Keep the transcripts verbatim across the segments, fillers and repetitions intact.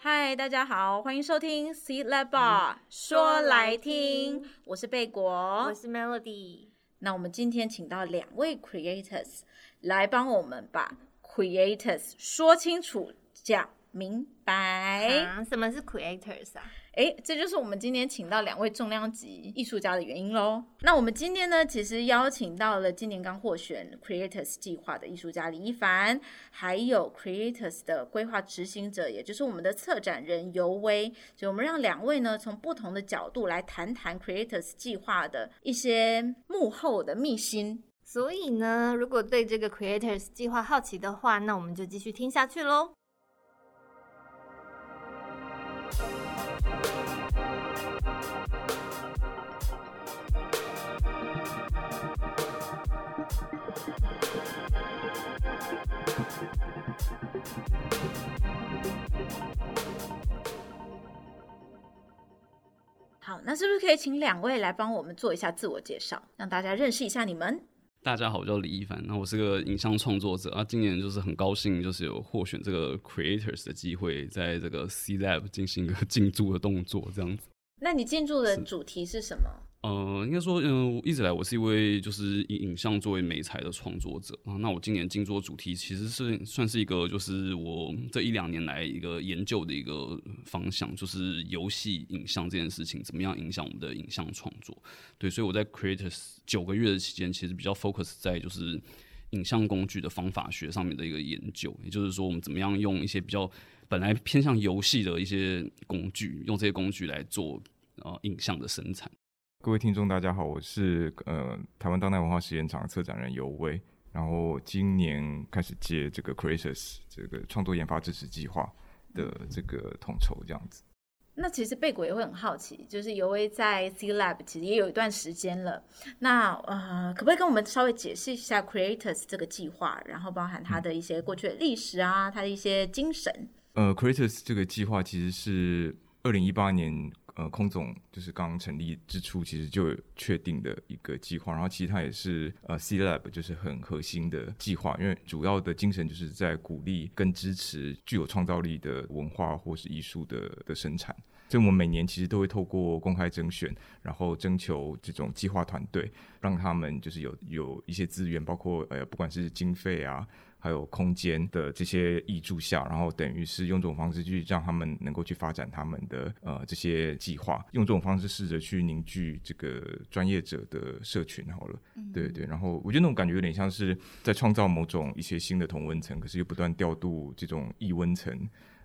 嗨，大家好，欢迎收听 C-LABar 说来听，我是贝果，我是 Melody。 那我们今天请到两位 Creators 来帮我们把 Creators 说清楚讲明白、啊、什么是 Creators 啊？诶，这就是我们今天请到两位重量级艺术家的原因咯。那我们今天呢，其实邀请到了今年刚获选 Creators 计划的艺术家李一凡，还有 Creators 的规划执行者，也就是我们的策展人尤威。所以我们让两位呢，从不同的角度来谈谈 Creators 计划的一些幕后的秘辛。所以呢，如果对这个 Creators 计划好奇的话，那我们就继续听下去咯。好，那是不是可以请两位来帮我们做一下自我介绍，让大家认识一下你们？大家好，我叫李一凡，那我是个影像创作者啊，今年就是很高兴，就是有获选这个 Creators 的机会，在这个 C-L A B 进行一个进驻的动作，这样子。那你进驻的主题是什么？呃，应该说，嗯、呃，一直来我是一位就是以影像作为媒材的创作者啊。那我今年进驻主题其实是算是一个，就是我这一两年来一个研究的一个方向，就是游戏影像这件事情怎么样影响我们的影像创作。对，所以我在 Creators 九个月的期间，其实比较 focus 在就是影像工具的方法学上面的一个研究，也就是说我们怎么样用一些比较本来偏向游戏的一些工具，用这些工具来做呃影像的生产。各位听众大家好，我是呃台湾当代文化实验场策展人尤威，然后今年开始接这个 Creators 这个创作研发支持计划的这个统筹这样子。那其实贝果也会很好奇，就是尤威在 C-L A B 其实也有一段时间了，那呃可不可以跟我们稍微解释一下 Creators 这个计划，然后包含它的一些过去的历史啊，它的一些精神？呃 Creators 这个计划其实是二零一八年呃，空总就是刚成立之初，其实就有确定的一个计划，然后其实它也是呃 C-L A B 就是很核心的计划，因为主要的精神就是在鼓励跟支持具有创造力的文化或是艺术 的, 的生产。所以我们每年其实都会透过公开征选，然后征求这种计划团队，让他们就是有有一些资源，包括呃不管是经费啊，还有空间的这些挹注下，然后等于是用这种方式去让他们能够去发展他们的呃这些计划，用这种方式试着去凝聚这个专业者的社群好了、嗯、对对。然后我觉得那种感觉有点像是在创造某种一些新的同温层，可是又不断调度这种异温层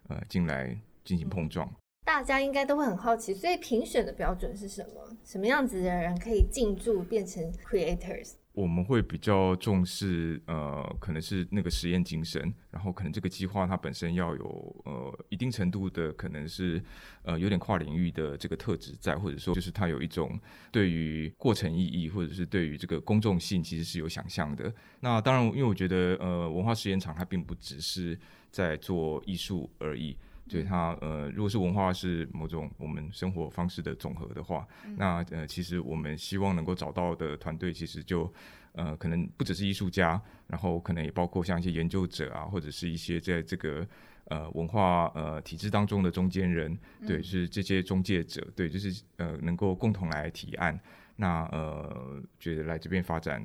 呃进来进行碰撞、嗯、大家应该都会很好奇，所以评选的标准是什么？什么样子的人可以进驻变成 Creators？我们会比较重视呃，可能是那个实验精神，然后可能这个计划它本身要有呃一定程度的，可能是呃有点跨领域的这个特质在，或者说就是它有一种对于过程意义或者是对于这个公众性其实是有想象的。那当然，因为我觉得呃文化实验场它并不只是在做艺术而已。对它，呃，如果是文化是某种我们生活方式的总和的话，嗯、那呃，其实我们希望能够找到的团队，其实就呃，可能不只是艺术家，然后可能也包括像一些研究者啊，或者是一些在这个呃文化呃体制当中的中间人，对，嗯就是这些中介者，对，就是呃能够共同来提案，那呃觉得来这边发展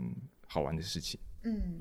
好玩的事情。嗯，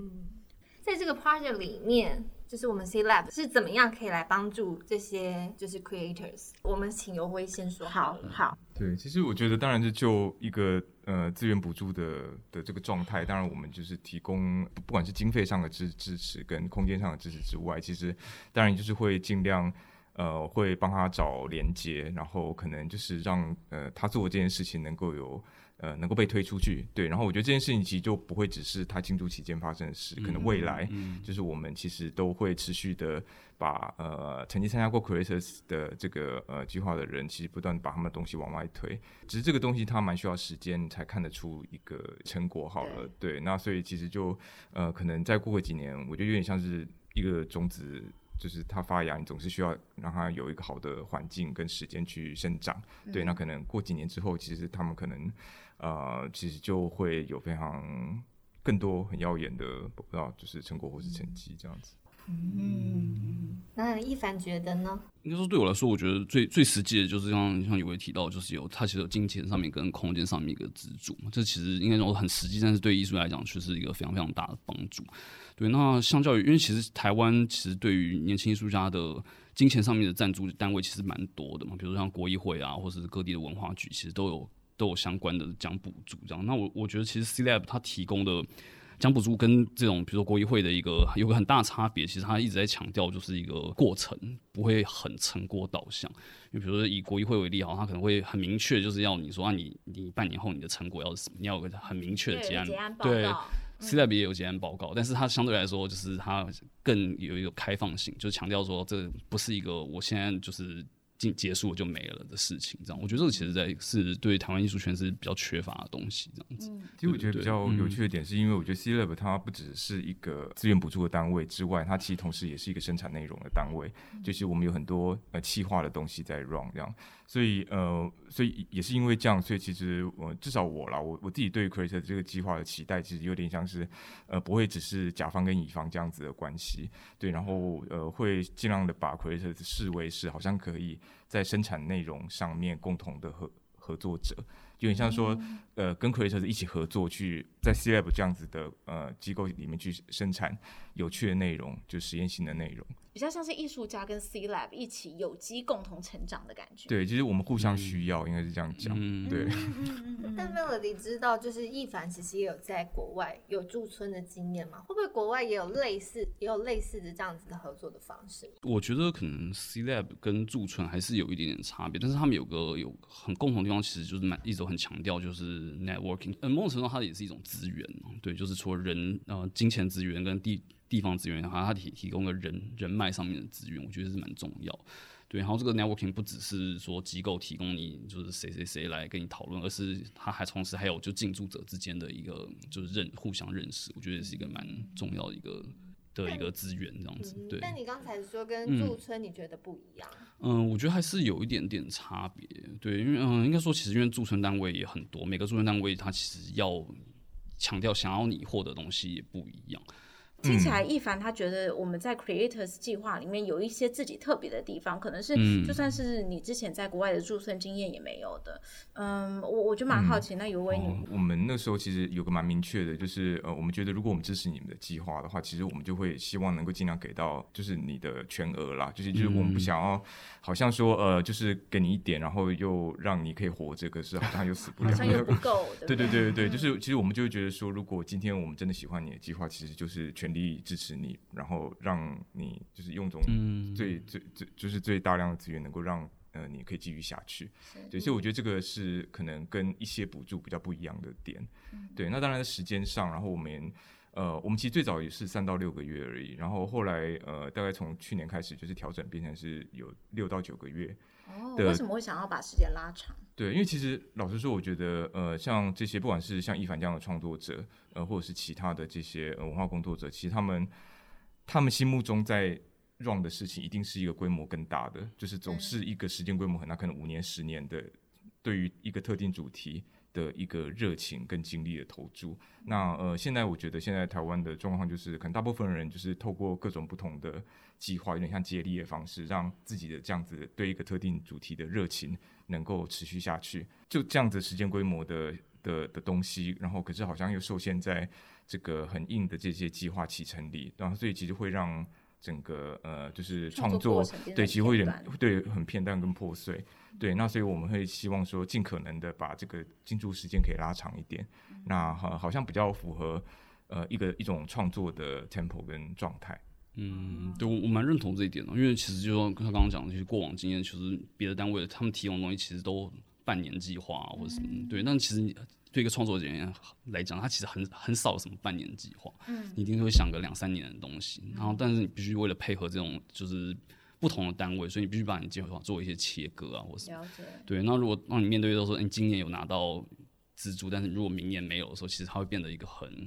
在这个 project 里面。就是我们 C-L A B 是怎么样可以来帮助这些就是 Creators？ 我们请尤威先说好。好，对，其实我觉得当然是就一个呃资源补助 的, 的这个状态，当然我们就是提供不管是经费上的支持跟空间上的支持之外，其实当然就是会尽量呃会帮他找连接，然后可能就是让呃他做这件事情能够有呃能够被推出去。对，然后我觉得这件事情其实就不会只是他进驻期间发生的事，嗯，可能未来就是我们其实都会持续的把呃曾经参加过 Creators 的这个呃计划的人，其实不断把他们的东西往外推，只是这个东西它蛮需要时间才看得出一个成果好了。 对, 对，那所以其实就呃可能再过几年，我觉得有点像是一个种子，就是它发芽，你总是需要让它有一个好的环境跟时间去生长，嗯，对，那可能过几年之后，其实他们可能呃，其实就会有非常更多很耀眼的，不知道就是成果或是成绩这样子。嗯，那一凡觉得呢？应该说对我来说，我觉得最最实际的就是像像有位提到，就是有它其实有金钱上面跟空间上面一个支柱，这其实应该说很实际，但是对艺术来讲却是一个非常非常大的帮助。对，那相较于因为其实台湾其实对于年轻艺术家的金钱上面的赞助单位其实蛮多的嘛，比如说像国艺会啊，或者是各地的文化局，其实都有都有相关的奖补助这样。那我我觉得其实 C-L A B 它提供的奖补助跟这种比如说国艺会的一个有个很大的差别，其实他一直在强调就是一个过程，不会很成果导向。因为比如说以国艺会为例，好，他可能会很明确就是要你说啊，你你半年后你的成果要是什么，你要有个很明确的结案。结案报告。对，嗯，C-L A B 也有结案报告，但是它相对来说就是它更有一个开放性，就是强调说这不是一个我现在就是结束就没了的事情，这样我觉得这个其实在是对台湾艺术圈是比较缺乏的东西，这样子。嗯，其实我觉得比较有趣的点是，因为我觉得 C-L A B 它不只是一个资源补助的单位之外，它其实同时也是一个生产内容的单位，就是我们有很多呃企划的东西在 run 这样，所以呃，所以也是因为这样，所以其实我至少我啦，我我自己对 Creator 这个计划的期待，其实有点像是呃不会只是甲方跟乙方这样子的关系，对，然后呃会尽量的把 Creator 视为是好像可以在生产内容上面共同的 合, 合作者，有点像说，嗯呃、跟 Creators 一起合作去在 C-L A B 这样子的呃机构里面去生产有趣的内容，就实验性的内容，比较像是艺术家跟 C-L A B 一起有机共同成长的感觉。对，其实我们互相需要，嗯，应该是这样讲，嗯，对。但 Melody 知道就是一凡其实也有在国外有驻村的经验嘛，会不会国外也有类似也有类似的这样子的合作的方式？我觉得可能 C-L A B 跟驻村还是有一点点差别，但是他们有个有很共同的地方，其实就是一直很强调就是 networking，呃、某种程度它也是一种资源，对，就是除了人，呃、金钱资源跟地地方资源，它提提供了人人脉上面的资源，我觉得是蛮重要。对，然后这个 networking 不只是说机构提供你就是谁谁谁来跟你讨论，而是它还同时还有就进驻者之间的一个就是认互相认识，我觉得也是一个蛮重要的一个的一个资源这样子。对，嗯，但你刚才说跟驻村你觉得不一样？嗯，呃、我觉得还是有一点点差别。对，因为嗯，呃，应该说其实因为驻村单位也很多，每个驻村单位它其实要强调想要你获得的东西也不一样。听起来一凡他觉得我们在 Creators 计划里面有一些自己特别的地方，可能是就算是你之前在国外的驻村经验也没有的。嗯，我我就蛮好奇，嗯，那有位你，哦，我们那时候其实有个蛮明确的，就是呃，我们觉得如果我们支持你们的计划的话，其实我们就会希望能够尽量给到就是你的全额啦，就是就是我们不想要好像说呃就是给你一点，然后又让你可以活着，可是好像又死不了，好像又不够，对对对对，嗯，就是其实我们就会觉得说，如果今天我们真的喜欢你的计划，其实就是全力支持你，然后让你就是用种最，嗯，最最就是最大量的资源，能够让呃你可以继续下去。对，所以我觉得这个是可能跟一些补助比较不一样的点。嗯，对，那当然在时间上，然后我们呃我们其实最早也是三到六个月而已，然后后来呃大概从去年开始就是调整变成是有六到九个月。哦，为什么会想要把时间拉长？对，因为其实老实说，我觉得呃，像这些不管是像一凡这样的创作者，呃，或者是其他的这些，呃、文化工作者，其实他们他们心目中在 run 的事情，一定是一个规模更大的，就是总是一个时间规模很大，可能五年、十年的，对于一个特定主题的一个热情跟精力的投注。那呃，现在我觉得现在台湾的状况就是，可能大部分人就是透过各种不同的计划，有点像接力的方式，让自己的这样子对一个特定主题的热情能够持续下去。就这样子时间规模的的的东西，然后可是好像又受限在这个很硬的这些计划期程里，然后所以其实会让整个呃就是创作对其实会有点对很片段跟破碎。对，那所以我们会希望说尽可能的把这个进驻时间可以拉长一点，那，呃、好像比较符合呃一个一种创作的 tempo 跟状态。嗯，对，我我蛮认同这一点的，因为其实就像他刚刚讲的，其实过往经验，其实别的单位他们提供的东西其实都半年计划、啊、或者什么、嗯，对，但其实对一个创作者来讲，他其实很很少什么半年计划，嗯，你一定会想个两三年的东西，然后但是你必须为了配合这种就是不同的单位，所以你必须把你计划做一些切割啊，或什么，了解，对，那如果让你面对到说，你、欸、今年有拿到资助，但是如果明年没有的时候，其实它会变得一个很。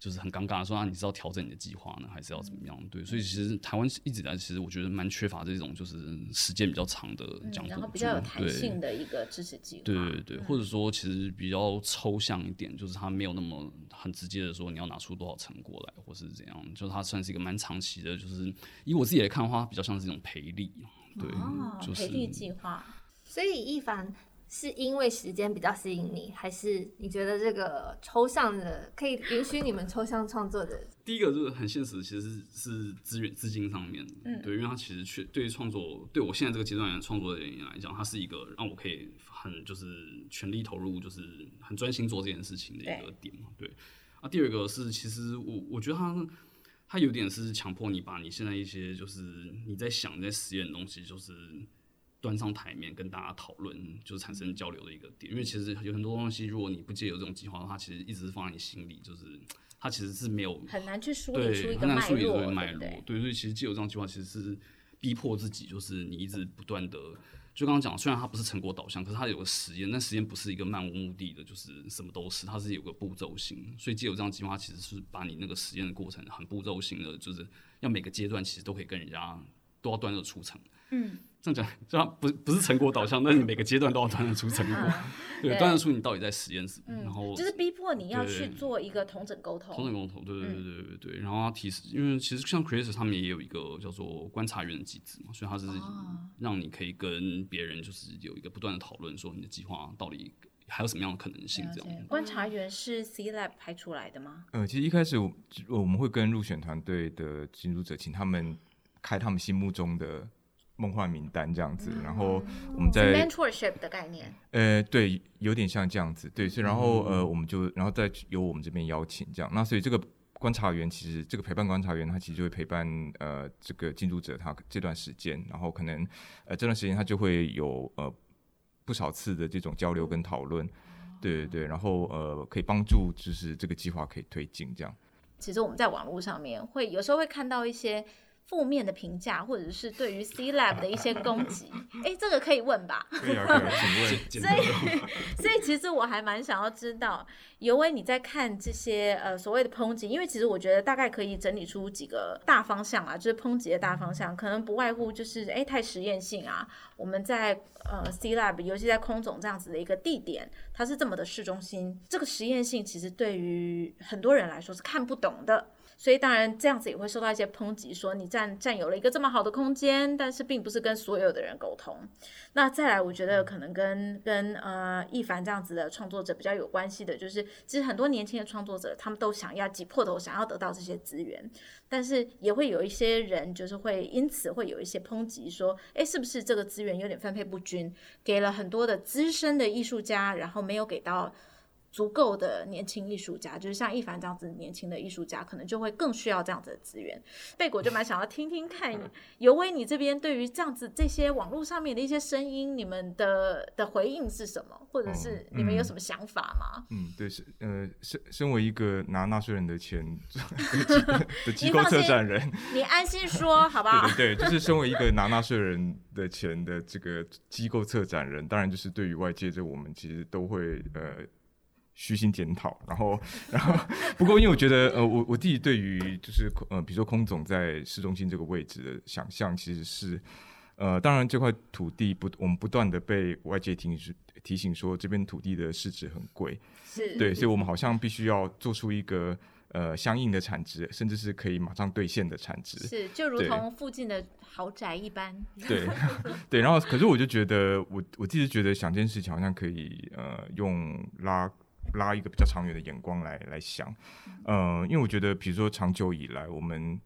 就是很尴尬的说啊，你是要调整你的计划呢，还是要怎么样？对，所以其实台湾一直以来，其实我觉得蛮缺乏这种就是时间比较长的讲、嗯，然后比较有弹性的一个支持计划。对对 对, 對、嗯，或者说其实比较抽象一点，就是它没有那么很直接的说你要拿出多少成果来，或是怎样，就是它算是一个蛮长期的，就是以我自己来看的话，比较像是一种培力，对，哦就是、培力计划。所以一凡。是因为时间比较吸引你，还是你觉得这个抽象的可以允许你们抽象创作的？第一个就是很现实，其实是资源资金上面、嗯，对，因为它其实对创作，对我现在这个阶段的创作人来讲，它是一个让我可以很就是全力投入，就是很专心做这件事情的一个点嘛。对，啊，第二个是其实我我觉得它。它有点是强迫你把你现在一些就是你在想你在实验的东西，就是。端上台面跟大家讨论，就是产生交流的一个点。因为其实有很多东西，如果你不藉由这种计划，它其实一直是放在你心里，就是它其实是没有很难去梳理出一个脉络，对对。所以其实藉由这种计划，其实是逼迫自己，就是你一直不断的，就刚刚讲，虽然它不是成果导向，可是它有个实验，但实验不是一个漫无目的的，就是什么都是，它是有个步骤性。所以藉由这样计划，其实是把你那个实验的过程很步骤性的，就是要每个阶段其实都可以跟人家都要端着出场。嗯。这样讲，就它 不, 不是成果导向，但你每个阶段都要端得出成果，啊、对，端得出你到底在实验什么、嗯，然后就是逼迫你要去做一个同整沟通，同整沟通，对对对对 对, 对、嗯、然后它提示，因为其实像 Creators 他们也有一个叫做观察员的机制嘛，所以它是让你可以跟别人就是有一个不断的讨论，说你的计划到底还有什么样的可能性这样。观察员是 C-L A B 排出来的吗？呃，其实一开始 我, 我们会跟入选团队的进入者，请他们开他们心目中的。梦幻名单这样子，然后我们在 mentorship 的概念，呃，对，有点像这样子，对，所以然后呃，我们就然后再由我们这边邀请这样，那所以这个观察员其实这个陪伴观察员他其实就会陪伴呃这个进入者他这段时间，然后可能呃这段时间他就会有呃不少次的这种交流跟讨论，对对对，然后呃可以帮助就是这个计划可以推进这样。其实我们在网络上面会有时候会看到一些。负面的评价，或者是对于 C-L A B 的一些攻击，哎、欸，这个可以问吧？可以啊，可以啊，请问。所以，所以其实我还蛮想要知道，尤为你在看这些呃所谓的抨击，因为其实我觉得大概可以整理出几个大方向啊，就是抨击的大方向，可能不外乎就是哎、欸、太实验性啊。我们在呃 C-L A B， 尤其在空总这样子的一个地点，它是这么的市中心，这个实验性其实对于很多人来说是看不懂的。所以当然这样子也会受到一些抨击，说你 占, 占有了一个这么好的空间，但是并不是跟所有的人沟通。那再来我觉得可能跟跟呃一凡这样子的创作者比较有关系的，就是其实很多年轻的创作者他们都想要挤破头想要得到这些资源，但是也会有一些人就是会因此会有一些抨击说，哎，是不是这个资源有点分配不均，给了很多的资深的艺术家，然后没有给到足够的年轻艺术家，就是像一凡这样子年轻的艺术家可能就会更需要这样子的资源。贝果就蛮想要听听看尤为你这边对于这样子这些网络上面的一些声音，你们 的, 的回应是什么，或者是你们有什么想法吗？哦、嗯, 嗯，对，呃身，身为一个拿纳税人的钱的机构策展人你, 你安心说好不好？对对对，就是身为一个拿纳税人的钱的这个机构策展人，当然就是对于外界这我们其实都会呃虚心检讨，然后，然后，不过因为我觉得，呃，我我自己对于就是，呃，比如说空总在市中心这个位置的想象，其实是，呃，当然这块土地不，我们不断的被外界提醒提醒说，这边土地的市值很贵，是，对，所以我们好像必须要做出一个。呃，相应的产值，甚至是可以马上兑现的产值，是就如同附近的豪宅一般。对对，然后可是我就觉得，我我自己觉得想这件事情好像可以呃，用拉拉一个比较长远的眼光来来想，呃，因为我觉得，比如说长久以来，我们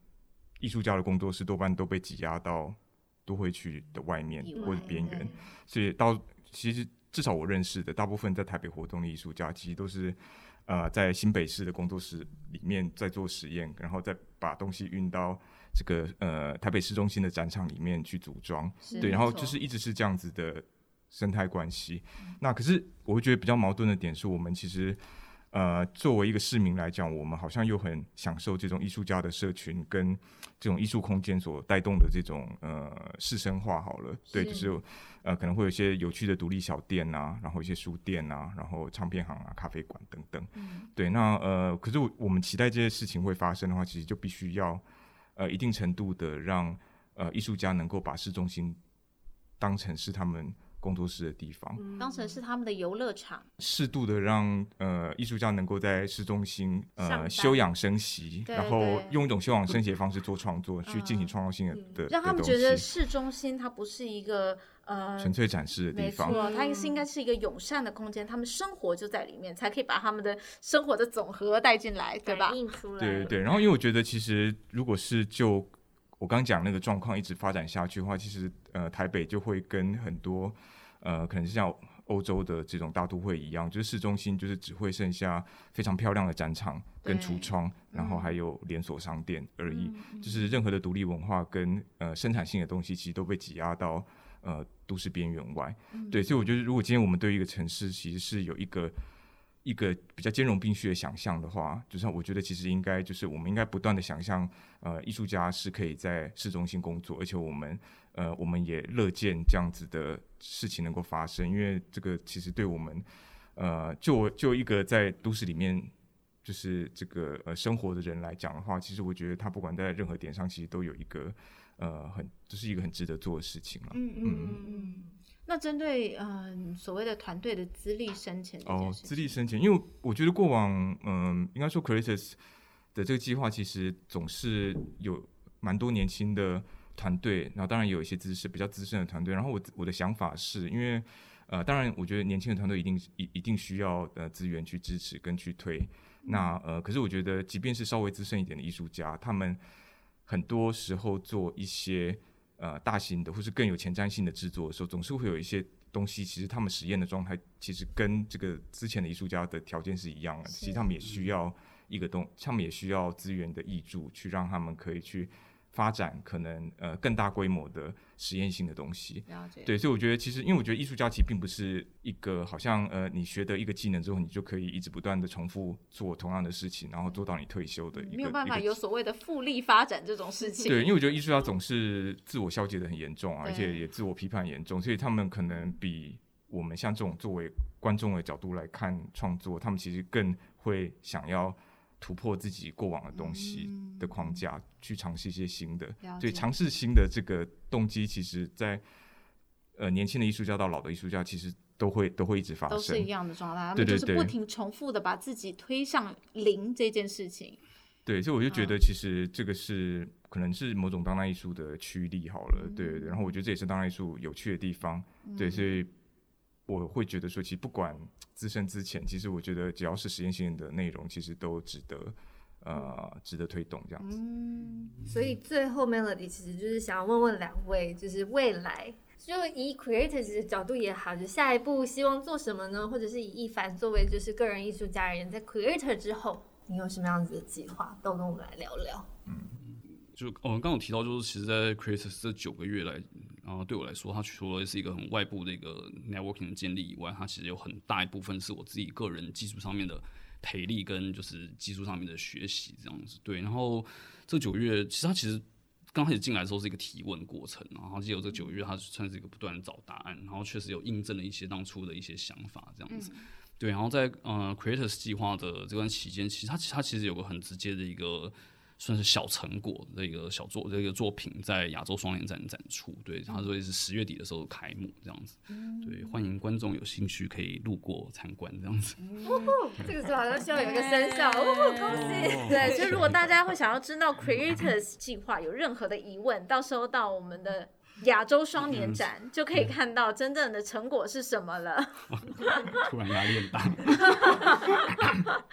艺术家的工作室多半都被挤压到都会区的外面或者边缘，所以到其实至少我认识的大部分在台北活动的艺术家，其实都是。呃，在新北市的工作室里面在做实验，然后再把东西运到这个呃台北市中心的展场里面去组装，对，然后就是一直是这样子的生态关系。那可是我会觉得比较矛盾的点是，我们其实呃作为一个市民来讲，我们好像又很享受这种艺术家的社群跟这种艺术空间所带动的这种呃市生化好了，对，就是呃可能会有一些有趣的独立小店啊，然后一些书店啊，然后唱片行啊，咖啡馆等等，嗯，对，那呃可是我们期待这些事情会发生的话，其实就必须要呃一定程度的让呃艺术家能够把市中心当成是他们工作室的地方，嗯，当成是他们的游乐场，适度的让呃艺术家能够在市中心呃休养生息，然后用一种休养生息的方式做创作，嗯，去进行创造性的，嗯，的让他们觉得市中心它不是一个呃纯粹展示的地方，没错，它应该是一个友善的空间，他们生活就在里面，才可以把他们的生活的总和带进来，对吧？出来，对对对。然后因为我觉得其实如果是就我刚讲那个状况一直发展下去的话，其实呃台北就会跟很多呃可能是像欧洲的这种大都会一样，就是市中心就是只会剩下非常漂亮的展场跟橱窗，然后还有连锁商店而已，嗯，就是任何的独立文化跟呃生产性的东西其实都被挤压到呃都市边缘外，嗯，对，所以我觉得如果今天我们对一个城市其实是有一个一个比较兼容并蓄的想象的话，就是我觉得其实应该就是我们应该不断的想象呃艺术家是可以在市中心工作，而且我们呃我们也乐见这样子的事情能够发生，因为这个其实对我们呃就就一个在都市里面就是这个呃生活的人来讲的话，其实我觉得他不管在任何点上其实都有一个呃很就是一个很值得做的事情啦，嗯嗯嗯嗯。那针对、呃、所谓的团队的资历申请这件事情，哦，资历申请，因为我觉得过往、呃、应该说 Creators 的这个计划其实总是有蛮多年轻的团队，然后当然有一些资深比较资深的团队，然后 我, 我的想法是因为、呃、当然我觉得年轻的团队一 定, 一, 一定需要、呃、资源去支持跟去推，那、呃、可是我觉得即便是稍微资深一点的艺术家，他们很多时候做一些呃，大型的或是更有前瞻性的制作的时候，总是会有一些东西其实他们实验的状态其实跟这个之前的艺术家的条件是一样的，其实他们也需要一个东他们也需要资源的挹注，去让他们可以去发展可能、呃、更大规模的实验性的东西，对，所以我觉得其实因为我觉得艺术家其实并不是一个好像、呃、你学得一个技能之后你就可以一直不断的重复做同样的事情然后做到你退休的一个，嗯，没有办法有所谓的复利发展这种事情，对，因为我觉得艺术家总是自我消解的很严重，啊，而且也自我批判严重，所以他们可能比我们像这种作为观众的角度来看创作，他们其实更会想要突破自己过往的东西的框架，嗯，去尝试一些新的，所以尝试新的这个动机其实在呃年轻的艺术家到老的艺术家其实都会都会一直发生，都是一样的状态，他们就是不停重复的把自己推向零这件事情，对，所以我就觉得其实这个是，嗯，可能是某种当代艺术的驱力好了，嗯，对对对，然后我觉得这也是当代艺术有趣的地方，嗯，对，所以我会觉得说其实不管资深之前，其实我觉得只要是实验性的内容其实都值得呃值得推动这样子，嗯，所以最后 Melody 其实就是想要问问两位，就是未来就以 Creators 的角度也好，就下一步希望做什么呢，或者是以一凡作为就是个人艺术家而言，在 Creator 之后你有什么样子的计划，都跟我们来聊聊。嗯，就我们刚刚有提到，就是其实在 Creators 这九个月来，然后对我来说，它除了是一个很外部的一个 networking 的建立以外，它其实有很大一部分是我自己个人技术上面的培力跟就是技术上面的学习这样子。对，然后这九个月其实它其实刚开始进来的时候是一个提问过程，然后借由这九个月它算是一个不断的找答案，然后确实有印证了一些当初的一些想法这样子。嗯，对，然后在呃 Creators 计划的这段期间，其实它它其实有个很直接的一个。算是小成果的一个小作这个作品在亚洲双年展展出，对，它所以是十月底的时候开幕这样子，嗯，对，欢迎观众有兴趣可以路过参观这样子。嗯，这个时候好像需要有一个声效，嗯，哦，恭喜！哦，对，所以如果大家会想要知道 Creators 计划有任何的疑问，到时候到我们的亚洲双年展，嗯，就可以看到真正的成果是什么了。突然压力很大。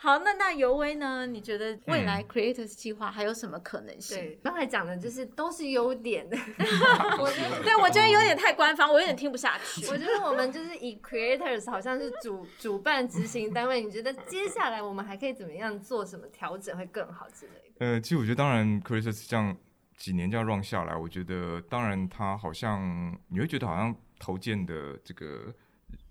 好，那那尤威呢？你觉得未来 Creators 计划还有什么可能性？对，刚才讲的就是都是优点的。对，我觉得有点太官方，我有点听不下去。我觉得我们就是以 Creators 好像是主主办执行单位，你觉得接下来我们还可以怎么样做什么调整会更好之类的？呃，其实我觉得当然 Creators 这样几年这样 run 下来，我觉得当然它好像你会觉得好像投件的这个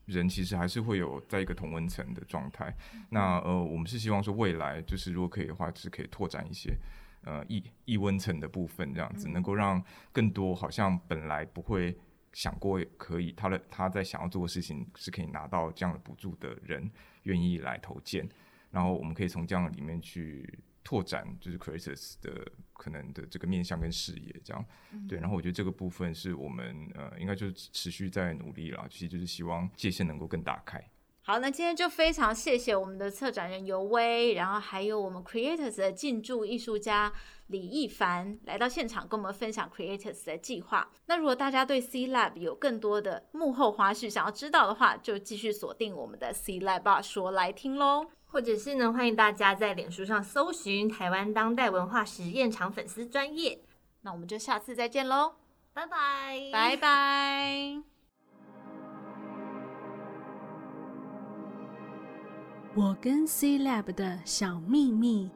人其实还是会有在一个同温层的状态。那呃，我们是希望说未来就是如果可以的话，是可以拓展一些呃异异温层的部分，这样子能够让更多好像本来不会想过可以他的他在想要做的事情是可以拿到这样的补助的人愿意来投件，然后我们可以从这样的里面去拓展就是 Creators 的可能的这个面向跟视野这样、嗯、对，然后我觉得这个部分是我们呃应该就是持续在努力啦，其实就是希望界限能够更打开。好，那今天就非常谢谢我们的策展人尤威，然后还有我们 Creators 的进驻艺术家李亦凡来到现场跟我们分享 Creators 的计划。那如果大家对 C-Lab 有更多的幕后花絮想要知道的话，就继续锁定我们的 C-LABar 说来听咯，或者是呢，欢迎大家在脸书上搜寻台湾当代文化实验场粉丝专页。那我们就下次再见咯，拜拜，拜拜。我跟 C-Lab 的小秘密。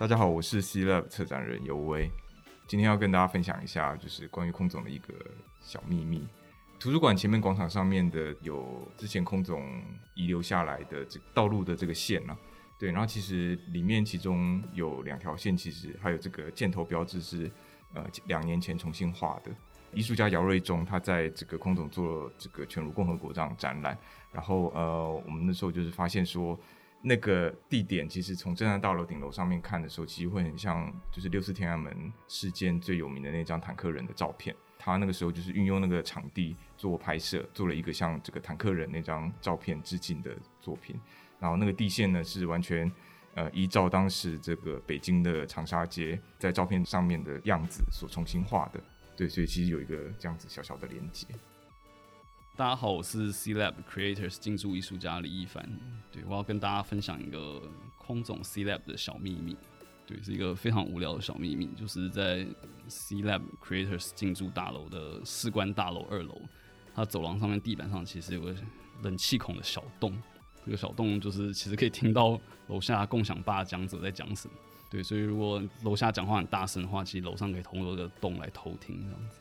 大家好，我是 C-Lab 策展人尤威。今天要跟大家分享一下就是关于空总的一个小秘密。图书馆前面广场上面的有之前空总遗留下来的这道路的这个线啊，对，然后其实里面其中有两条线，其实还有这个箭头标志是呃两年前重新画的。艺术家姚瑞中他在这个空总做了这个犬儒共和国这样展览，然后呃我们那时候就是发现说那个地点其实从正大大楼顶楼上面看的时候，其实会很像就是六四天安门事件最有名的那张坦克人的照片。他那个时候就是运用那个场地做拍摄，做了一个像这个坦克人那张照片致敬的作品。然后那个地线呢是完全呃依照当时这个北京的长沙街在照片上面的样子所重新画的。对，所以其实有一个这样子小小的连接。大家好，我是 C-Lab Creators 进驻艺术家李亦凡。对，我要跟大家分享一个空总 C-Lab 的小秘密。对，是一个非常无聊的小秘密，就是在 C-Lab Creators 进驻大楼的士官大楼二楼，它走廊上面地板上其实有个冷气孔的小洞。这个小洞就是其实可以听到楼下共享吧讲者在讲什么。对，所以如果楼下讲话很大声的话，其实楼上可以通过这个洞来偷听这样子。